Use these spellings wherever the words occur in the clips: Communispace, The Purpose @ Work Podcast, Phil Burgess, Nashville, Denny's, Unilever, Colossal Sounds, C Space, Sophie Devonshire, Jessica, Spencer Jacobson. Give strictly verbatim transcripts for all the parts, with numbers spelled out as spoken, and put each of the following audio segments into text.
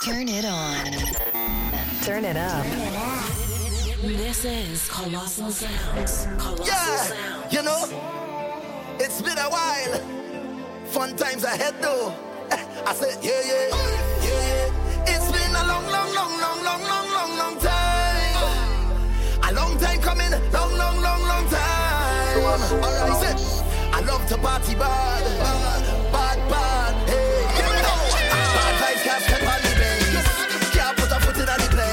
Turn it on. Turn it up. Turn it up. This is Colossal Sounds. Colossal yeah, Sounds. You know, it's been a while. Fun times ahead though. I said, yeah, yeah, yeah, yeah. It's been a long, long, long, long, long, long, long, long time. A long time coming. Long, long, long, long time. Alright, I said, I love to party bad, bad, bad, bad. Hey, here we go. Bad vibes can't step on the base. Can't put a foot in any place.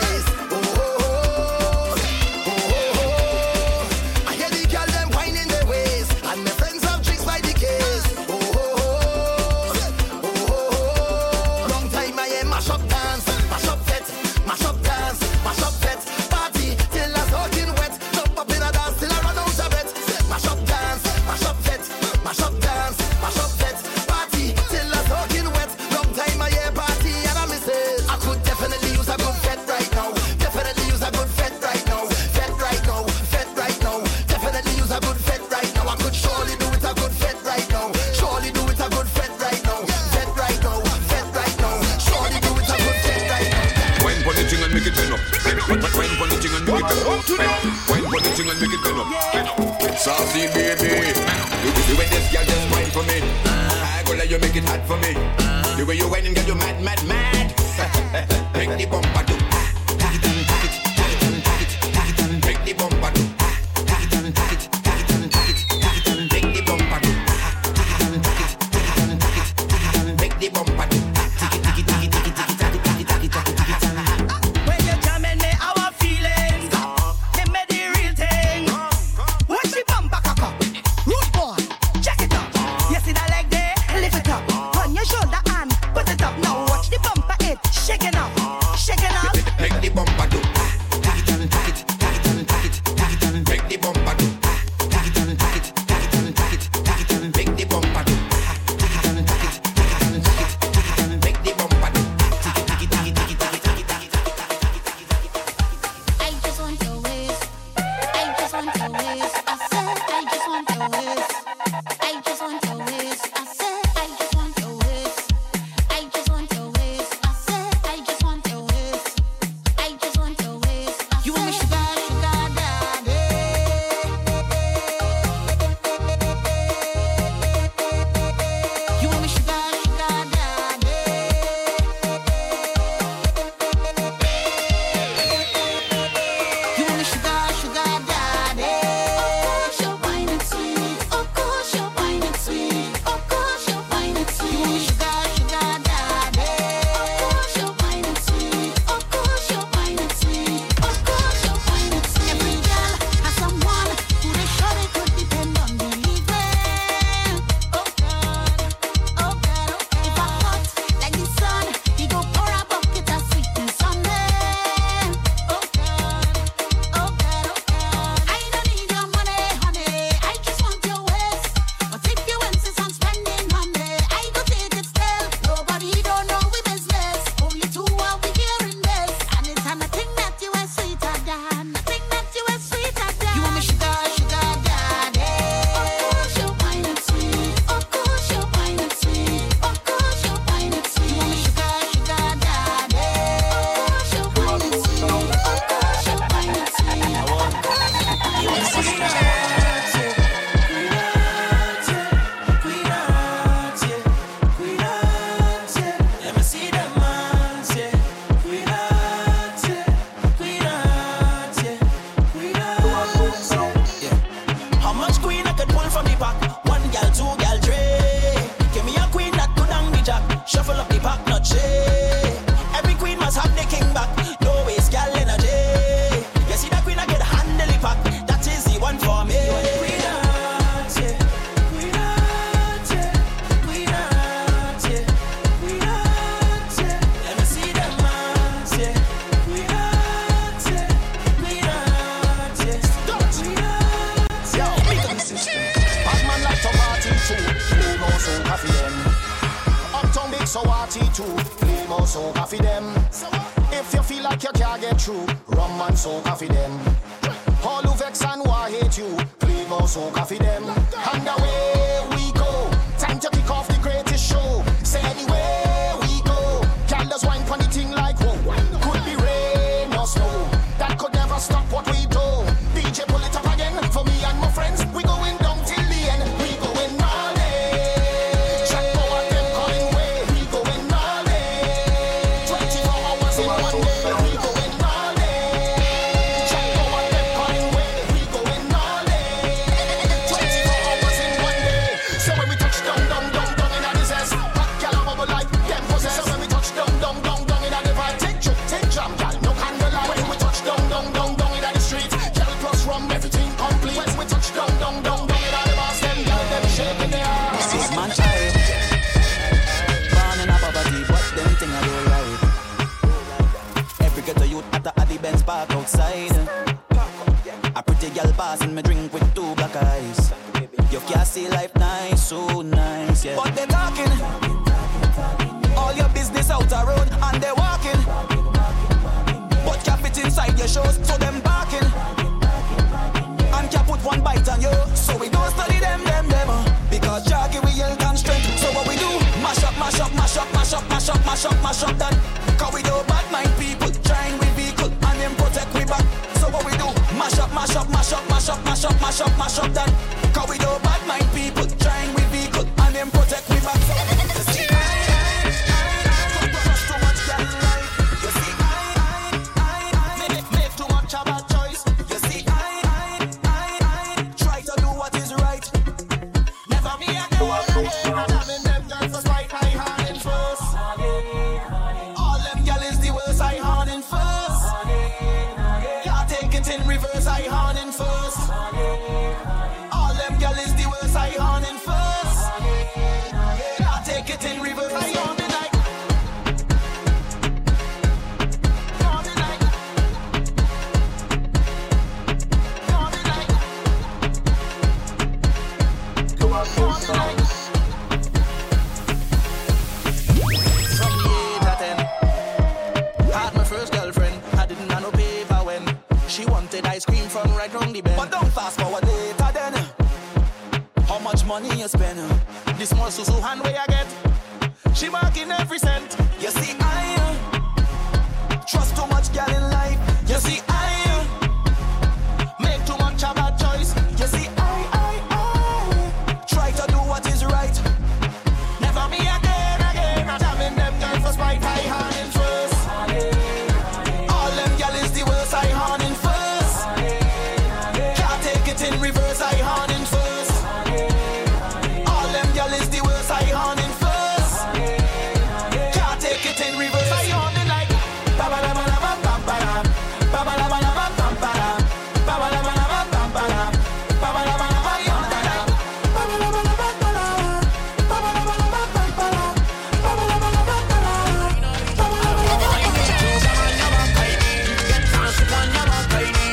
Saucy baby, the way this girl just whine for me, I go let you make it hot for me. The way you whine and get you mad, mad, mad. Make the bumper do, take it and take it, take it and take it, take it and make the bumper do, take it and take it, take it and take it, take it and make the bumper do, take it and take it, take it and take it, take it and make the bumper do. Anything like outside. A pretty girl passing me drink with two black eyes. You can't see life nice, so nice, yeah. But they're talking, all your business out the road, and they're walking. But can't fit inside your shows, so them barking. And can't put one bite on you, so we don't study them, them, them. Because Jackie, we yell and strength, so what we do? Mash up, mash up, mash up, mash up, mash up, mash up, mash up that. Cause we don't bad mind people, trying we vehicle, and them protect we back. So what we do? Mash up, mash up, mash up, mash up, mash up, mash up, mash up that. Cause we don't bad mind people, trying we vehicle, and them protect we back. But don't fast forward later then. How much money you spend? This small susu hand way I get. She marking every cent. You see I trust too much girl in life. You see I make too much of a choice. You see I, I, I try to do what is right. Never me again, again. I'm jamming them girls for spite. I hand in first. All them girl is the worst. I hand in first. In reverse, I horn in first. All them y'all is the worst, I horn in first. Can't take it in reverse, I horn in like baba la ba la ba bam ba la baba la ba la ba bam ba la baba la ba la ba bam ba la baba la ba la ba bam ba la baba la ba la ba bam ba la baba la ba la ba bam ba la baba la ba la ba bam ba la baba la ba la ba bam ba la baba la ba.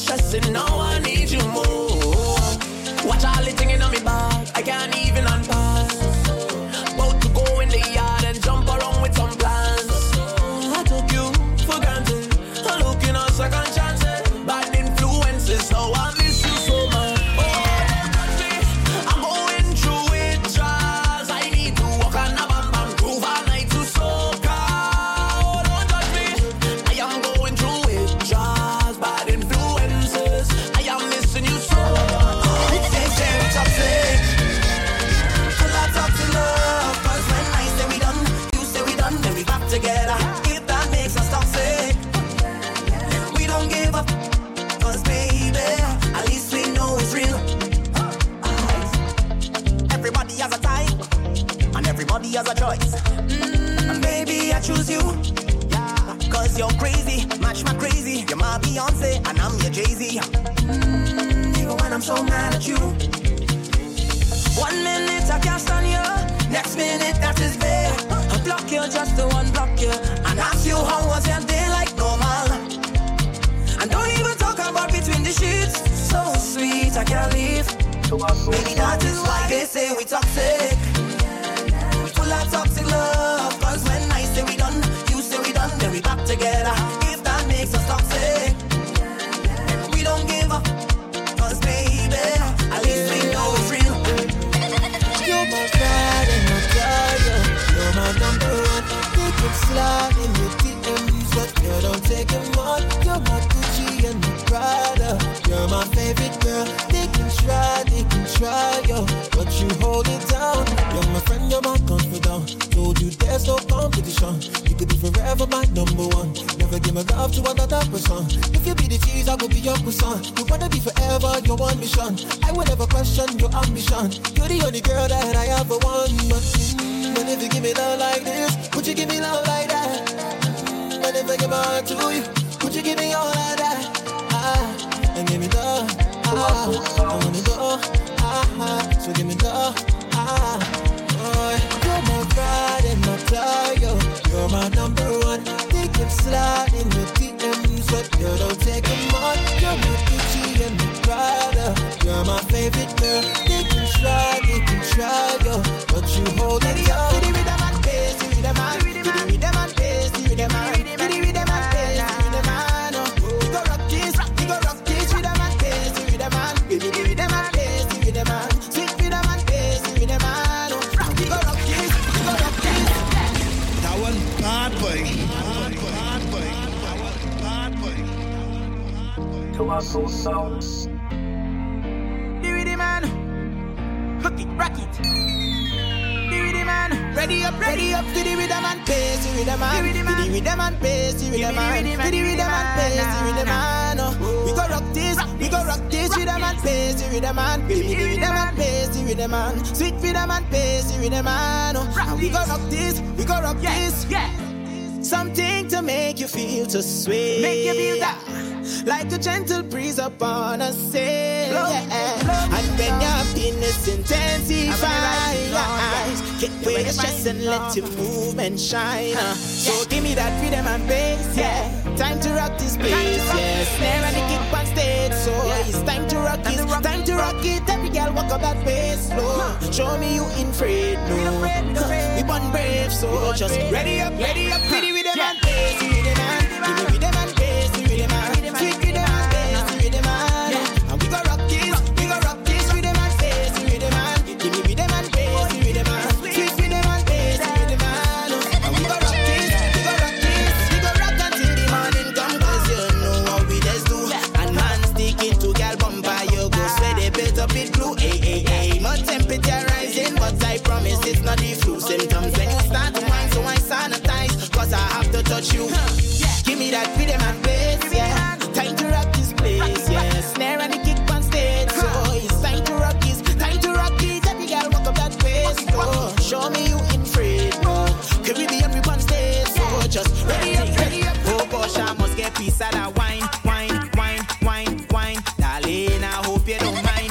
Stressing now, I need you more. Watch all the thing in my back, I can't even unpack. About to go in the yard and jump around with some plans. I took you for granted, I'm looking at second chances. Bad influences, now I miss you so much. Oh, I'm going through it, trials. I need to walk on a bam bam groove all night to soca. Oh, don't touch me, I am going through it, trials. Bad influences. Together, if that makes us toxic, we don't give up, cause baby, at least we know it's real. Everybody has a time, and everybody has a choice. Mm, baby, I choose you, cause you're crazy, match my crazy. You're my Beyonce, and I'm your Jay-Z. Mm, even when I'm so mad at you, one minute I can't stand you, next minute that is there. Block you, just to unblock you, and ask you how was your day like normal. And don't even talk about between the sheets. So sweet, I can't leave. Maybe that is why they say we toxic. We full of toxic love. Cause when I say we done, you say we done, then we back together. If that makes us toxic, we don't give up. Cause baby, at least we know it's real. You're my God and my God. You're my number one. They keep sliding your D Ms, but girl, don't take them on. You're my Gucci and my Prada. You're my favorite girl. They can try, they can try, yo, but you hold it down. You're my friend, you're my confidant. Told you there's no competition. You could be forever my number one. Never give my love to another person. If you be the cheese, I will be your croissant. You wanna be forever, you're on mission. I will never question your ambition. You're the only girl that I ever want. But if you give me love like this, would you give me love like that? And if I give my heart to you, would you give me all of that? Ah, and give me love, ah, I wanna go, ah, ah, so give me love, ah. You're my pride and my flyer. You're my number one. They keep sliding your D Ms, but you don't take them on. You're my Gucci and my Prada. You're my favorite girl. They can try, they can try, yo, but you hold it up. Did it with them and taste, did it with them and taste, did it with them and taste, did it with them and taste, did it with them and taste, did it with them and taste. You go rock this, you go rock this, with them and taste, did it with them and taste, did it with them and taste, did it with them and taste. Bad boy. Bad boy. Bad boy. Colossal Sounds. D V D man. Hook it, rock it. D V D man. Ready up, ready up. D V D man. Pace, D V D man. D V D man. Pace, D V D man. D V D man. Pace, D V D man. We go rock this. We go rock this. D V D man. Pace, D V D man. D V D man. Pace, D V D man. Sweet D V D man. Pace, D V D man. We go rock this. We go rock this. Yeah. Something to make you feel to sway. Make you feel that. Like a gentle breeze upon a sail. Yeah. And when your happiness intensifies, get away the stress and let your movement shine. Uh. So yeah. Give me that rhythm and bass, yeah. Time to rock this bass, yeah. Snare and the kick on stage, so yeah. It's time to rock it, time to rock it. Every girl walk up that bass slow. Show me you ain't afraid, no. We born brave, so just ready up, ready up, ready with them and bass, with them and, give me with them and bass, with them and, sweet with them and bass, with them and, and we go rock it, we go rock it, with them and bass, with them and, give me with them and bass, with them and, sweet with them and bass, with them and, and we go rock it, we go rock it, we go rock until the morning come, 'cause you know what we just do, and man sticking to girl bumper, you go sweat they built up with glue, ay ay ay, my temperature rising, but I promise it's not the flu symptoms when you start to whine, so I sanitize. I have to touch you. Huh, yeah. Give me that rhythm and bass, yeah. Time to rock this place, yeah. Snare and the kick on stage, so it's time to rock it, time to rock it. Every girl walk up that place, oh. Show me you in free, no. Could we be everyone stage, so just ready up, ready up. Oh gosh, I must get peace out of wine, wine, wine, wine, wine. Darling, I hope you don't mind.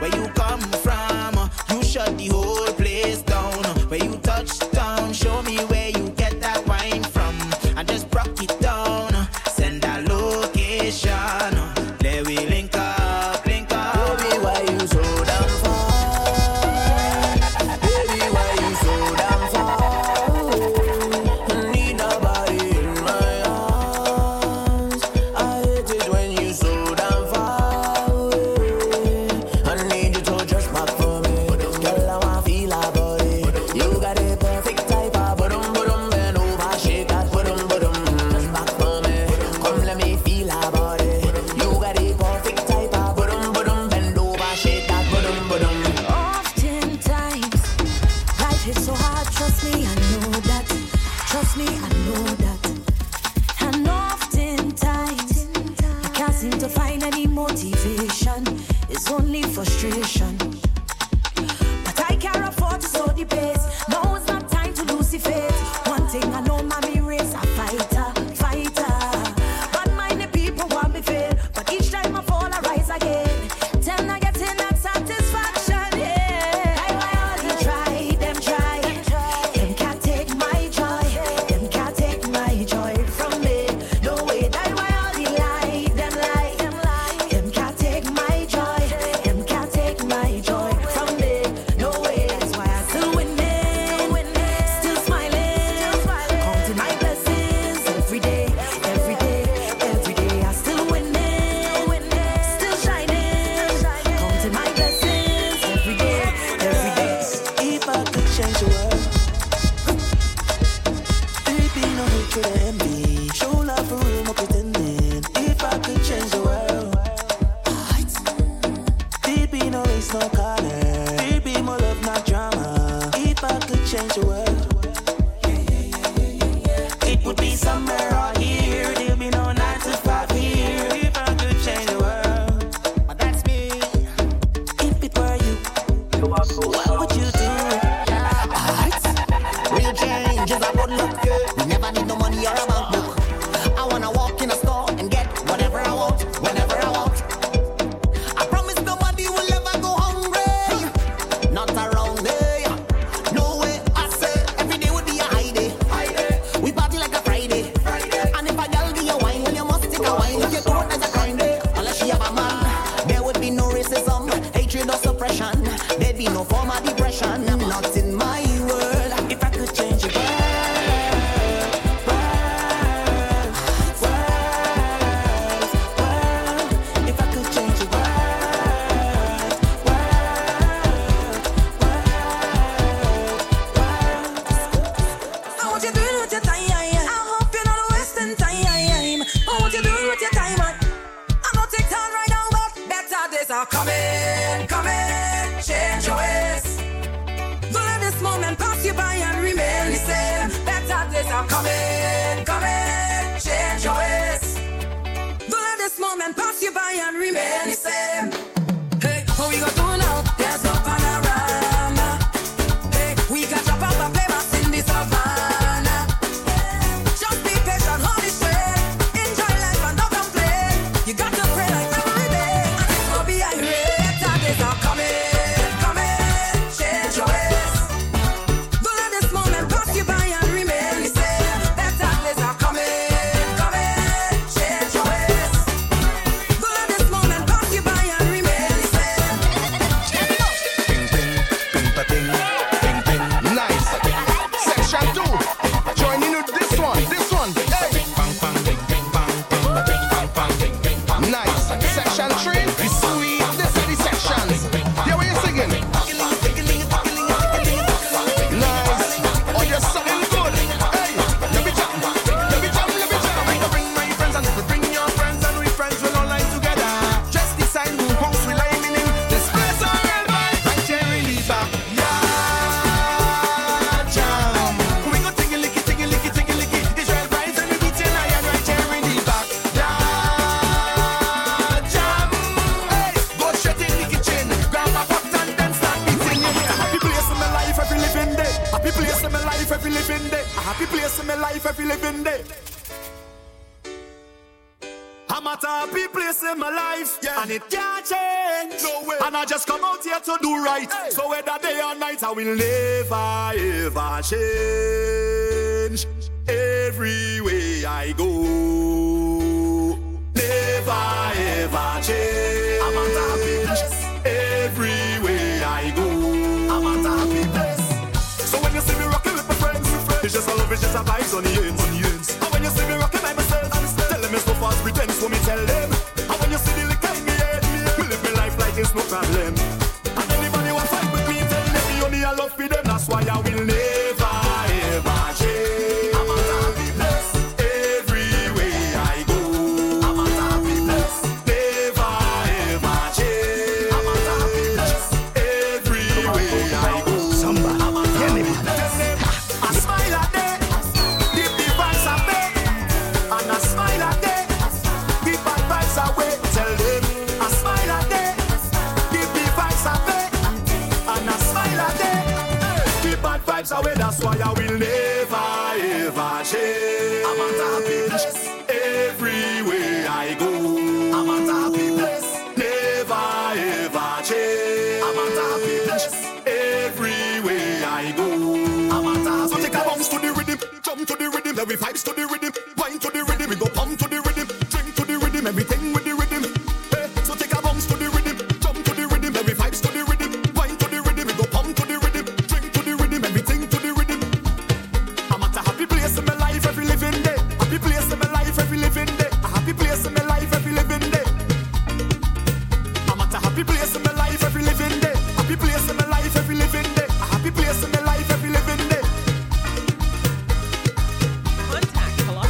Where you come from, you shut the whole place down. Where you touch down, show me where you get that wine from. And just broke it down, send a location. There we link up, link up. Baby, why you so down for? Baby, why you so down for? Need nobody in my arms. I hate it when you so down. Just my for me, girl, I want. change the world. Yeah, yeah, yeah, yeah, yeah, yeah. It would be somewhere out here. There'll be no nine to five here. If I could change the world, but that's me. If it were you, what would you do? Yeah. Real change is about luck. We never need no money or a bank book. I wanna walk in a store and get whatever I want, whenever I want. I promise nobody will ever go hungry. Not around there. There'd be no form of depression. I'm not in my world. If I could change it, world, world, world. If I could change it, world, world, world. I want you doing with your time. I hope you're not wasting time. I want you doing with your time. I'm not ticked on right now, but better days are coming, coming. Change your ways. Don't let this moment pass you by and remain the same. Better days are coming, coming. Change your ways. Don't let this moment pass you by and remain the same. Hey, how we gonna do now? There's no panorama. Hey, we got to pop up flavors in this Havana. Just be patient, hold it straight. Enjoy life and don't complain. You got to pray like every day. And it's gonna be a great. Better days are coming. I will never ever change. Every way I go, never ever change. I'm at a happy place. Every way I go, I'm at a happy place. So when you see me rocking with my friends, my friends, it's just a love, it's just a vibes on the ends, on the ends. And when you see me rocking by myself, myself, tell them it's no false pretense for me, tell them. And when you see the liquor in me head, we live my life like it's no problem. And anybody who fight with me, tell them me only I love for them. That's why I will never ever change. I'm a happy place. Every way I go, I'm a happy place. Never ever change. I'm a happy place. Every way I go, somebody, I'm a happy place. I smile at them, give the vibes away, and I smile at them, give bad vibes away. Tell them I smile at them, give the vibes away, and I smile at them. Bad vibes away, that's why I will never ever change. I'm at a happy place. Every way I go, I'm at a happy place. Never ever change. I'm at a happy place. Every way I go, I'm at a happy place. So take a bounce to the rhythm, jump to the rhythm, every vibes to the rhythm, wine to the rhythm, we go pump to the rhythm, drink to the rhythm, everything with the rhythm. Hey, so take a bounce to the rhythm, jump to the rhythm, every vibes to the rhythm, wine to the rhythm, we go pump to the rhythm. Contact Colossal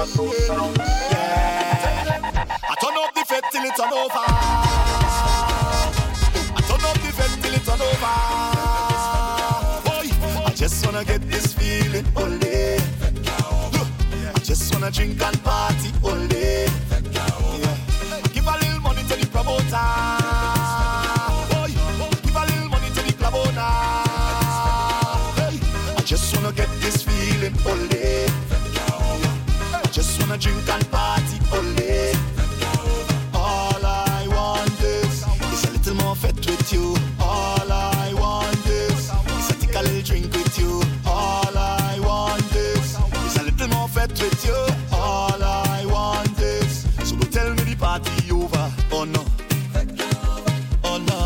Colossal Sounds. Yeah. I turn up the fed till it turn over. I turn up the fed till it turn over. Boy, I just wanna get this feeling all day. Look, I just wanna drink and party all day. Yeah. Give a little money to the promoter. Get this feeling all day. I just wanna drink and party all day. All I want is, is a little more fete with you. All I want is, is a take a little drink with you. All I want is, is a little more fete with you. All I want is, so don't tell me the party over. Oh no, oh no.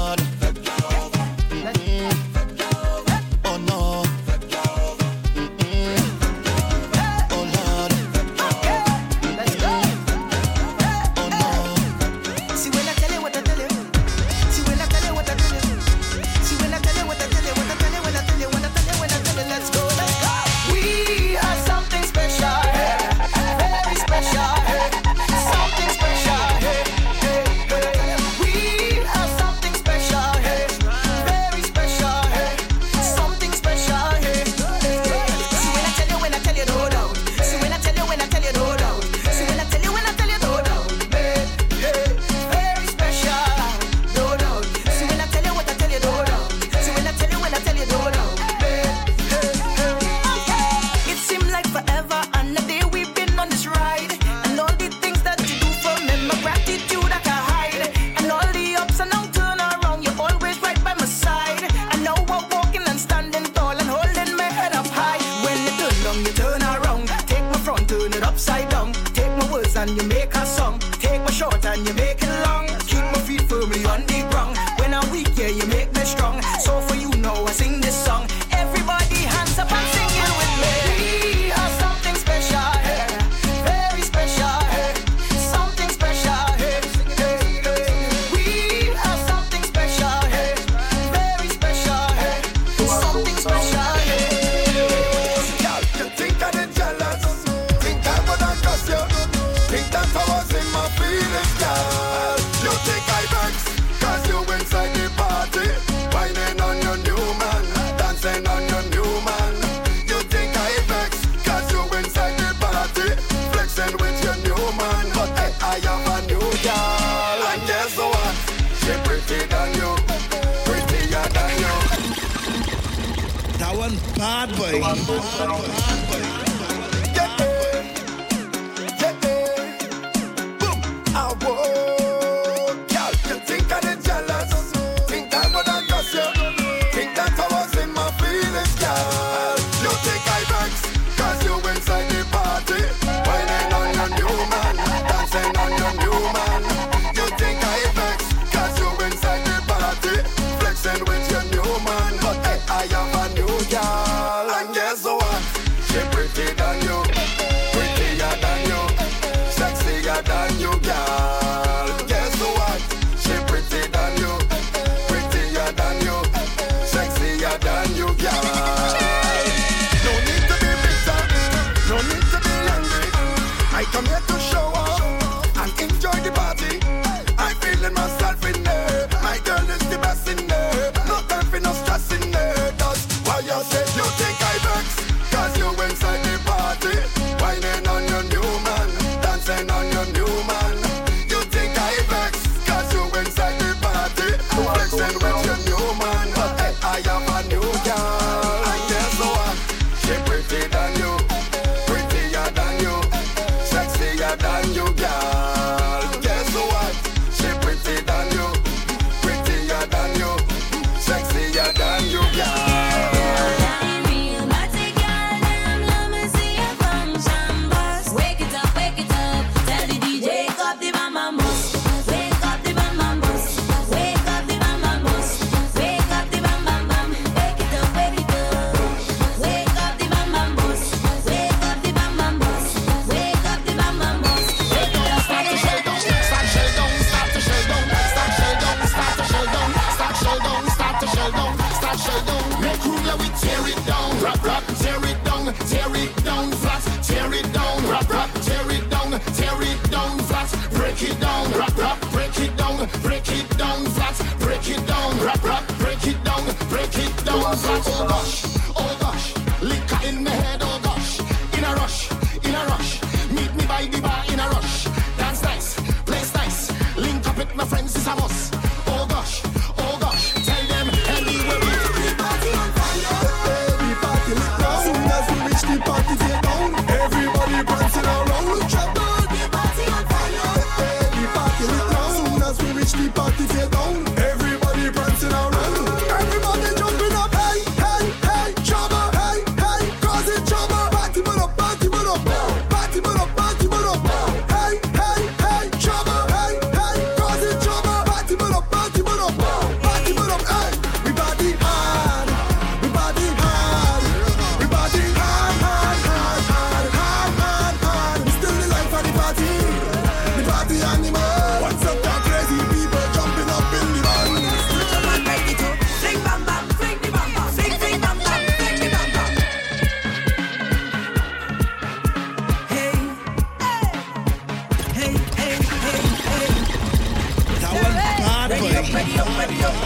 concerts, oh gosh, oh gosh. Liquor in the head, oh gosh. In a rush, in a rush. Meet me by the bar in a rush. Dance nice, place nice. Link up with my friends, it's a must. Oh gosh, oh gosh. Tell them anywhere we go. Every party on fire. Every party lit down. Soon as we reach the party take down. Everybody prancing around. Jump on. Every party on fire. Every party lit down. Soon as we reach the party take down. Everybody prancing around. Everybody jumping up. Hey, hey, hey, trouble. Hey, hey, causing trouble. Party but up, party but up. Party but up, party but up. Hey, hey, hey, trouble. Hey, hey, causing trouble. Party but up, party but up. Party but up. Hey, we party hard. We party hard. We party hard, hard, hard, hard, hard, hard, hard. We still the life of the party. The party animal. What's up, that crazy people jumping up in the van? Ready up, ready up.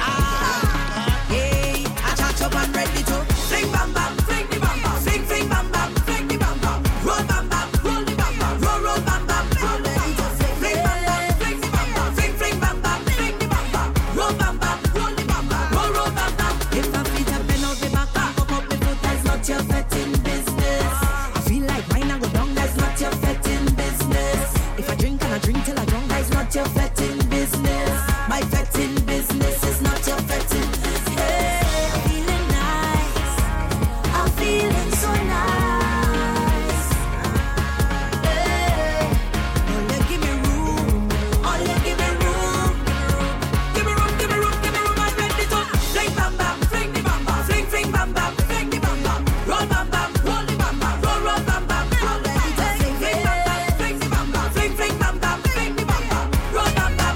Ah, hey, I touch up and ready to fling bam bam, fling the bam bam, fling fling bam bam, fling the bam bam, roll bam bam, roll the bam bam, roll roll bam bam, roll the bam bam, fling bam bam, fling the bam bam, fling fling bam bam, fling the bam bam, roll bam bam, roll the bam bam, roll roll bam bam. If my feet have been out the back, up up the foot, that's not your fetting business. I feel like mine I go down, that's not your fetting business. If I drink and I drink till I drown, that's not your fetting business. My fetting business is not your fetting business. Hey, I'm feeling nice. I'm feeling so nice. Hey, only give me room. Only give me room. Give me room, give me room, give me room. I'm ready to fling bam bam, fling the bam bam, fling fling bam bam, fling the bam bam, roll bam bam, roll the bam bam, roll roll bam bam, roll bam bam, fling bam bam, fling the bam bam, fling fling bam bam, fling the bam bam, roll bam bam, roll the bam bam.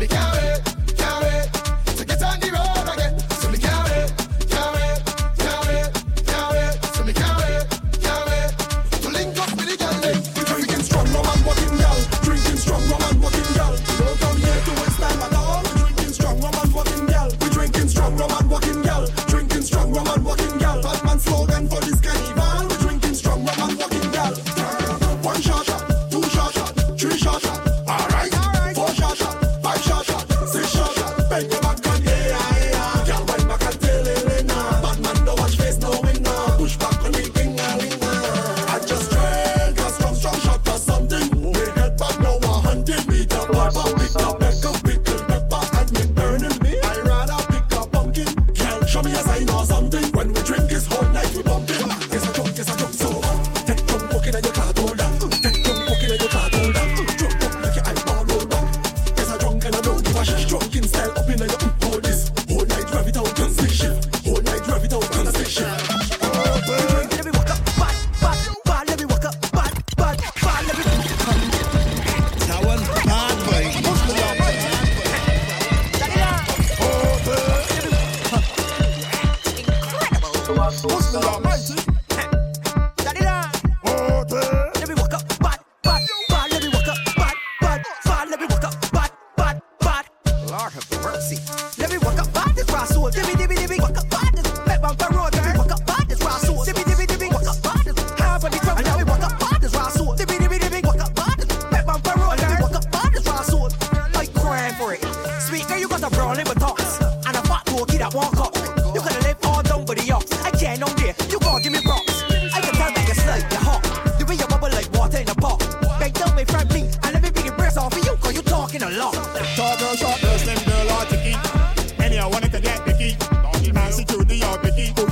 Because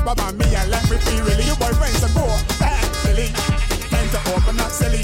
Baba me and left with me really. Your boyfriend's a go, eh, silly. Meant to open up silly.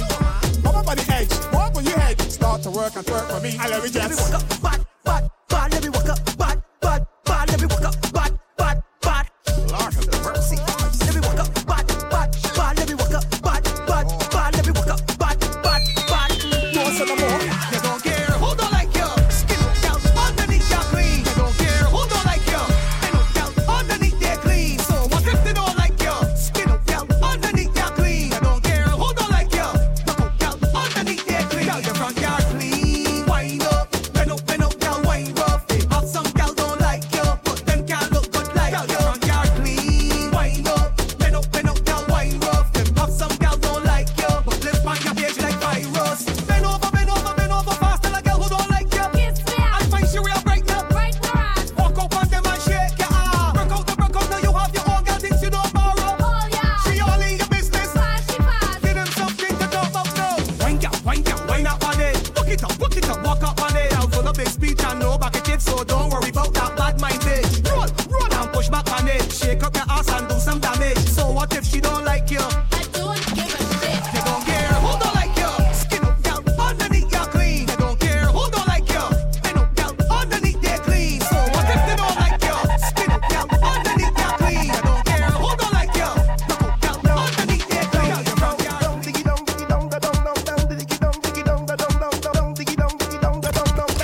Come up on the edge, walk on your head. Start to work and work for me. I love it, yes. Let me walk up, back, back, back. Let me walk up, back, back, back. Let me walk up, back, back, back. Lord have mercy. Let me walk up, back, back, back. Let me walk up, back, back, back. Let me walk up, back, back, back. No, so no more. You don't care. Hold on like you. Skin down underneath your clean. You don't care. Hold on like you. Skin down underneath their clean. So what if they don't like you? Skin down underneath your clean. You don't care. Hold on like you. Double down underneath their clean. Now you're on your clean. Wind up. Bend up, bend up, down, wind up. They have some girls don't like you, but them can't look good like you. Now you're on your clean. Wind up. Bend up, bend up, down, wind up. They have some girls don't like you, but them on your page like virus. Bend over, bend over, bend over fast till a girl who don't like you. Kiss me up, I find she real right now. right where I'm. Walk up on them and shake your arm. Broke out the broke out, now you have your own girl things you don't borrow. Oh yeah, She all in your business. fast, she fast. Give them something to talk about now. Wine ya, wine ya, wine up on it. Book it up, book it up, walk up on it. I'm full of big speech and no back it, so don't worry about that bad minded. Roll, roll and push back on it. Shake up your ass and do some damage. So what if she don't like you? I don't give a shit. They don't care, hold on like you. Skin up down underneath your clean. They don't care, hold on like you. Bend up down underneath their clean. So what if they don't like you? Skin up down underneath your clean. They don't care, hold on like you. Double down underneath their clean. Now you're on your own. Diggy dong, diggy dong, da dong, dong, dong, diggy dong, diggy dong, da dong, dong, dong, dong, diggy dong, diggy dong, da dong, dong, dong, diggy dong, diggy dong, da dong, dong,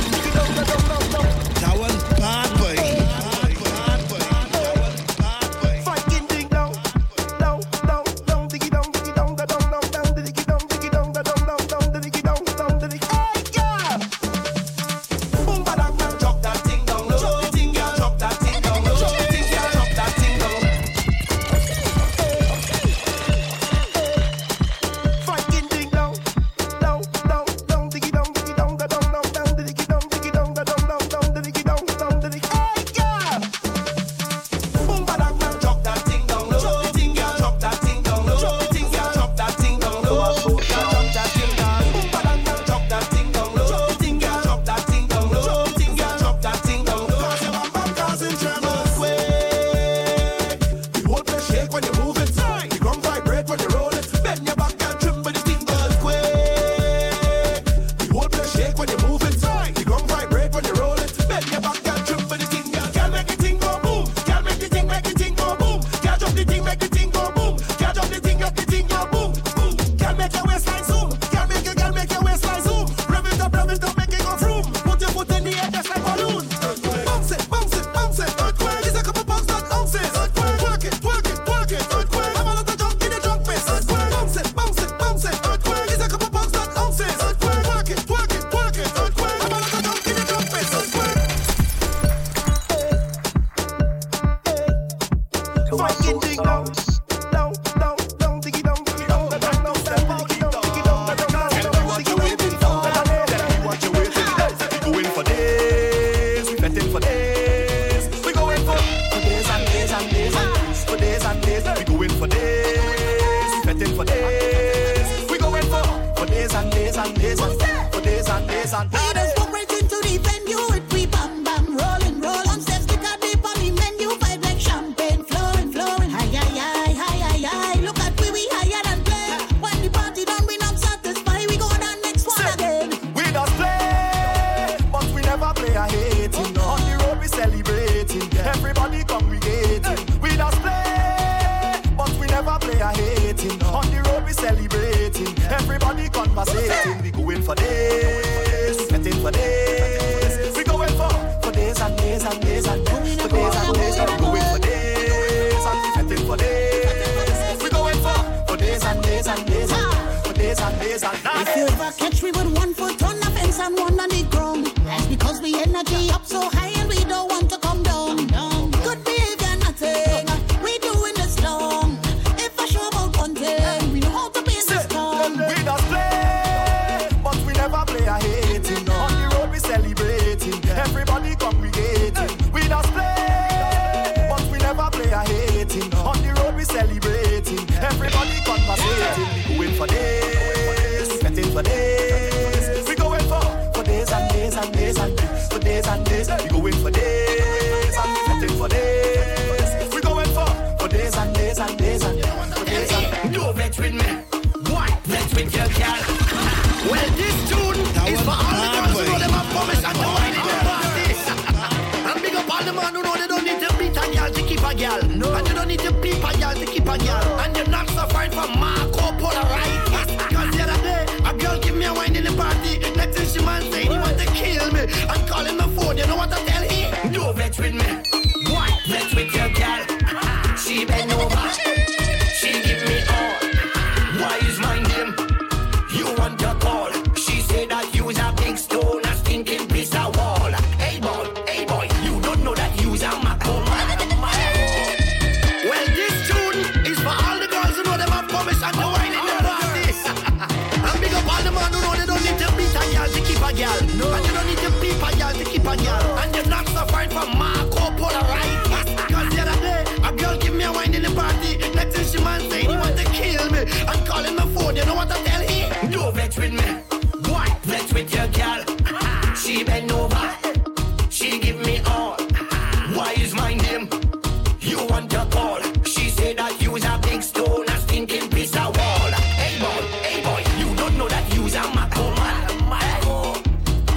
dong. That was bad boy. Bad boy. That was bad boy. Fucking ding dong, dong, dong, dong, diggy dong, diggy dong, da dong, dong, dong, diggy dong, diggy dong, da dong, dong, dong, diggy dong, dong, diggy. Hey yeah! Boom ba dang bang, drop that thing down low. Drop the thing down, drop that thing down low. Drop the thing down, drop that thing down. Fucking ding dong, dong, dong, dong, diggy dong, diggy dong, da dong, dong, dong, diggy dong, diggy dong, da dong, dong, dong, diggy dong, dong, diggy. Hey yeah! Boom ba dang bang, drop that thing down low. Drop the thing down, drop that thing down low. Drop the thing down, drop that thing down low. Drop that thing down. Boom ba dang bang, drop that thing down low. Drop the thing down, drop that thing down low. Drop the thing down, drop that thing down low. Cause your bam bam causing trouble. Earthquake. The whole place shake when you move it. The ground vibrate when you roll it. Bend your back and tremble the thing earthquake. The whole place shake when you move it. The ground vibrate when you roll it. Bend your back and tremble the thing. Girl make the thing go boom. Girl make the thing, make the thing go boom. Girl drop the thing, make the thing go boom. Girl drop the thing, drop the thing go boom. Boom. Girl make your waistline zoom. Girl make your, girl make your waistline zoom. Rev it up, rev it up, make it go vroom. Put your foot in the air just like balloon. Bounce it, bounce it, bounce it. Earthquake. It's a couple pounds, not ounces. Earthquake. Twerk it, twerk it, twerk it. Earthquake. I'm a lot of junk in the drunk face. Earthquake. Bounce it, bounce it, bounce it. Earthquake. It's a couple pounds, not ounces. Earthquake. Twerk it, twerk it, twerk it. Earthquake. I'm a lot of junk in the drunk face. Earthquake. Fucking ding dong, dong, dong, dong, diggy dong, diggy dong, da dong, dong, da dong, dong, diggy dong, da dong, dong, dong, diggy dong, diggy dong, da dong, dong. Tell me what you waiting for. We going for days, we betting for days. We going for days and days and days and days. For days and days, we going for days, we betting for days. We going for for days and days and days. For days and days and days. Leaders walk right into the venue with we bam bam rolling, rolling. On steps stick out the poly menu, vibe like champagne, flowing, flowing. Hi hi hi hi hi hi. Look at we we higher than play. When the party done, we not satisfied. We go down next one again. We just play, but we never play a hating. On the road we celebrating, everybody congregating. We just play, but we never play a hating. On the road we celebrating, everybody conversating. We going for days, betting for days. We going for for days and days and days and days. For days and days, we going for days and betting for days. We going for for days and days and days. For days and days and If you days. ever catch me with one foot on the fence and one on the ground, that's because we energy up so high and we don't want to come down. Good behavior, nothing. We doing this long. If I show about one thing, we know how to be in this town. We just play, but we never play a hating. On the road we celebrating, everybody congregating. We just play, but we never play a hating. On the road we celebrating, everybody conversating. We going for days, betting for days. We going for for days and days and days and days. For days and days, we going for days and betting for days. We going for She man say he want to kill me. I'm calling my phone, you know what I tell him? Don't vex with me. What? Vex with your girl. She bend over. She give me all. Why is my name? You want your call. She say that you's a big stone, a stinking piece of wall. Hey boy, hey boy, you don't know that you's a maco. Well, this tune is for all the girls who know them have promised and know wine in their parties. And big up all the man who know they don't need to beat a girl to keep a girl. No. And they don't need to beat a girl to keep a girl. No. And they're not suffering from Marco Polo, right? Because the other day, a girl give me a wine in the party. Next thing she man say, he want to kill me. I'm calling my phone, you know what I tell him? Don't vex with me. Why? Vex with your girl. She bend over. She give me all. Why is my name? You want your call. She say that you's a big stone, a stinking piece of wall. Hey boy, hey boy, you don't know that you's a maco man.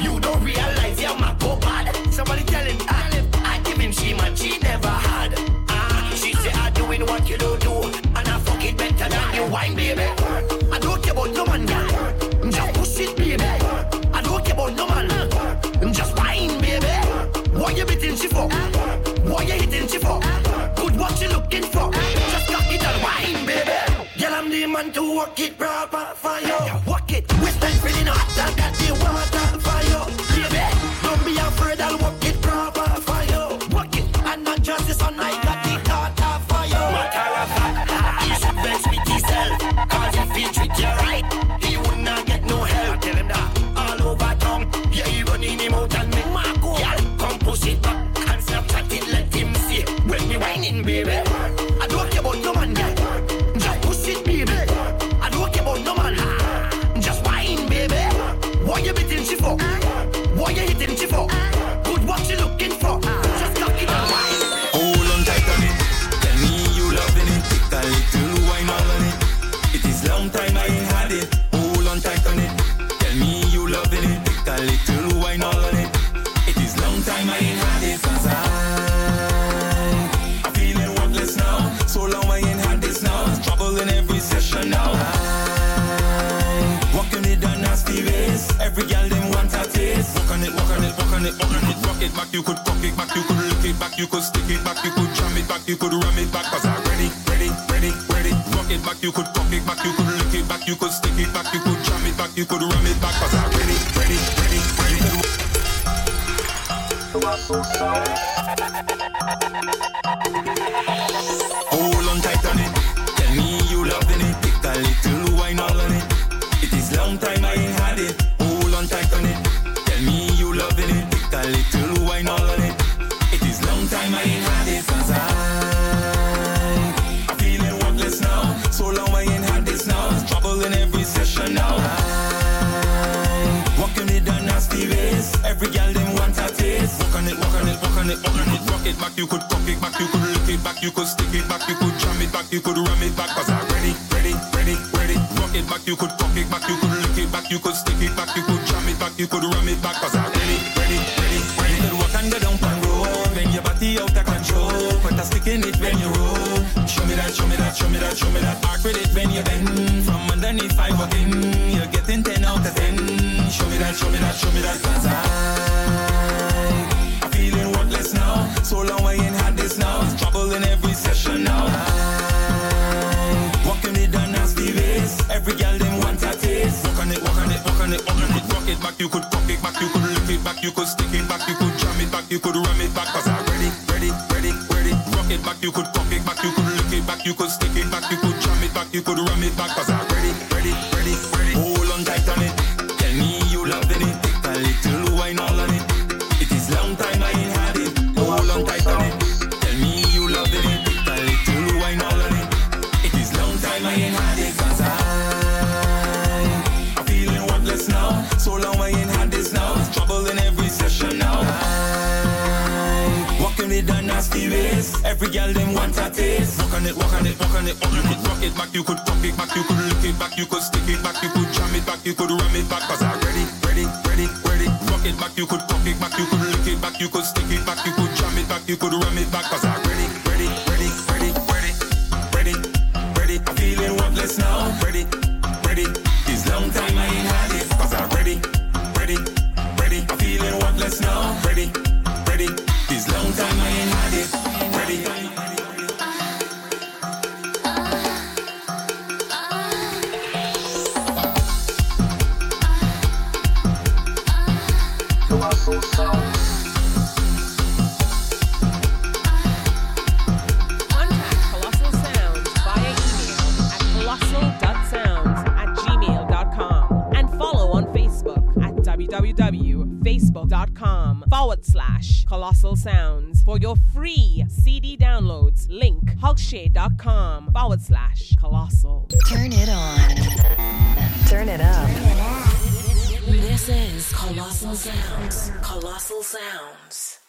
You don't realize you're maco bad. Somebody tell him, I, I give him she man, she never had. Ah, she say I'm doing what you don't do, and I fuck it better than you wine, baby. I don't care about no man, girl. Just push it, baby. I don't care about no man. Just wine, baby. What you beating she for? What you hitting she for? Good what you looking for? Just cock it and wine, baby. Girl, I'm the man to work it proper for you. Work it. Waistline feeling hotter than the water for you, baby. Don't be afraid, I'll work it proper for you. Work it. And not just the sun, I got the daughter for you. Matter of fact, you should vex with yourself. Cause if he treat you right, he would not get no help. I tell him that. All over town, yeah, you run in him out and make Marco. Girl, come push it up. Whining, baby. I don't care about no man, girl. Just push it, baby. I don't care about no man. Just whine, baby. What you beating she for? What you hitting she for? Good what you looking for? Just cock it and whine. Hold on tight on it. Tell me you loving it. Take a little wine all on it. It is long time I ain't had it. Hold on tight on it. Tell me you loving it. Take a little wine all on it. It is long time I ain't had it. Cause I so long I ain't had this now. It's trouble in every session now. I walking it down nasty ways. Every girl them want a taste. Walk on it, walk on it, walk on it, walk on it. Rock it back, you could cock it back, you could lick it back, you could stick it back, you could jam it back, you could ram it back. Cause I'm ready, ready, ready, ready. Rock it back, you could cock it back, you could lick it back, you could stick it back, you could jam it back, you could ram it back. Cause I'm ready, ready, ready, ready. Colossal Sounds. Hold on tight on it. Tell me you loving it. Take a little wine all on it. It is long time I ain't had it. Hold on tight on it. Tell me you loving it. Take a little wine all on it. It is long time I ain't had it. Cause I, I'm feeling worthless now. So long I ain't had this now. It's trouble in every session now. I, walking it down nasty ways. Every girl them want a taste. Walk on it, walk on it, walk on it, walk on it. Rock it back, you could cock it back, you could lick it back, you could stick it back, you could jam it back, you could ram it back. Cause I'm ready, ready, ready, ready. Rock it back, you could cock it back, you could lick it back, you could stick it back, you could jam it back, you could ram it back. Cause I'm ready, ready, ready, ready. You could walk and go down pan road. When your body out of control, put a stick in it when you roll. Show me that, show me that, show me that, show me that. Back with it when you bend. From underneath five again, you're getting ten out of ten. Show me that, show me that, show me that. Cause I, feeling worthless now. So long I ain't had this now. It's trouble in every session now. I, walking it down nasty ways. Every girl them want a taste. Walk on it, walk on it, walk on it, walk on it. Rock it back, you could cock it back, you could lick it back, you could stick it back, you could jam it back, you could ram it back. Cause I'm ready, ready, ready, ready. Rock it back, you could cock it back, you could lick it back, you could stick it back, you could jam it back, you could ram it back. Cause I'm ready, ready, ready, ready. Hold on tight on it. Tell me you loving it. Take a little wine all on it. Long time I ain't had it. Hold on tight on it. Tell me you loving it. Take a little wine all on it. It is long time I ain't had it. Cause I, I'm feeling worthless now. So long I ain't had this now. It's trouble in every session now. I, walking it down nasty ways. Every girl them want a taste. Walk on it, walk on it, walk on it, walk on it. Rock it back, you could cock it back, you could lick it back, you could stick it back, you could jam it back, you could ram it back. Cause I'm ready, ready, ready, ready. Rock it back, you could cock it back, you could lick it back, you could stick it back, you could jam it back, you could ram it back. Cause I'm ready, ready, ready, ready, ready, ready, ready. I'm feeling worthless now. Ready, ready. This long time I ain't had it. Cause I'm ready, ready. slash Colossal Sounds for your free C D downloads. Link Hulkshay.com forward slash Colossal. Turn it on. Turn it up. Turn it up. This is Colossal Sounds. Colossal Sounds.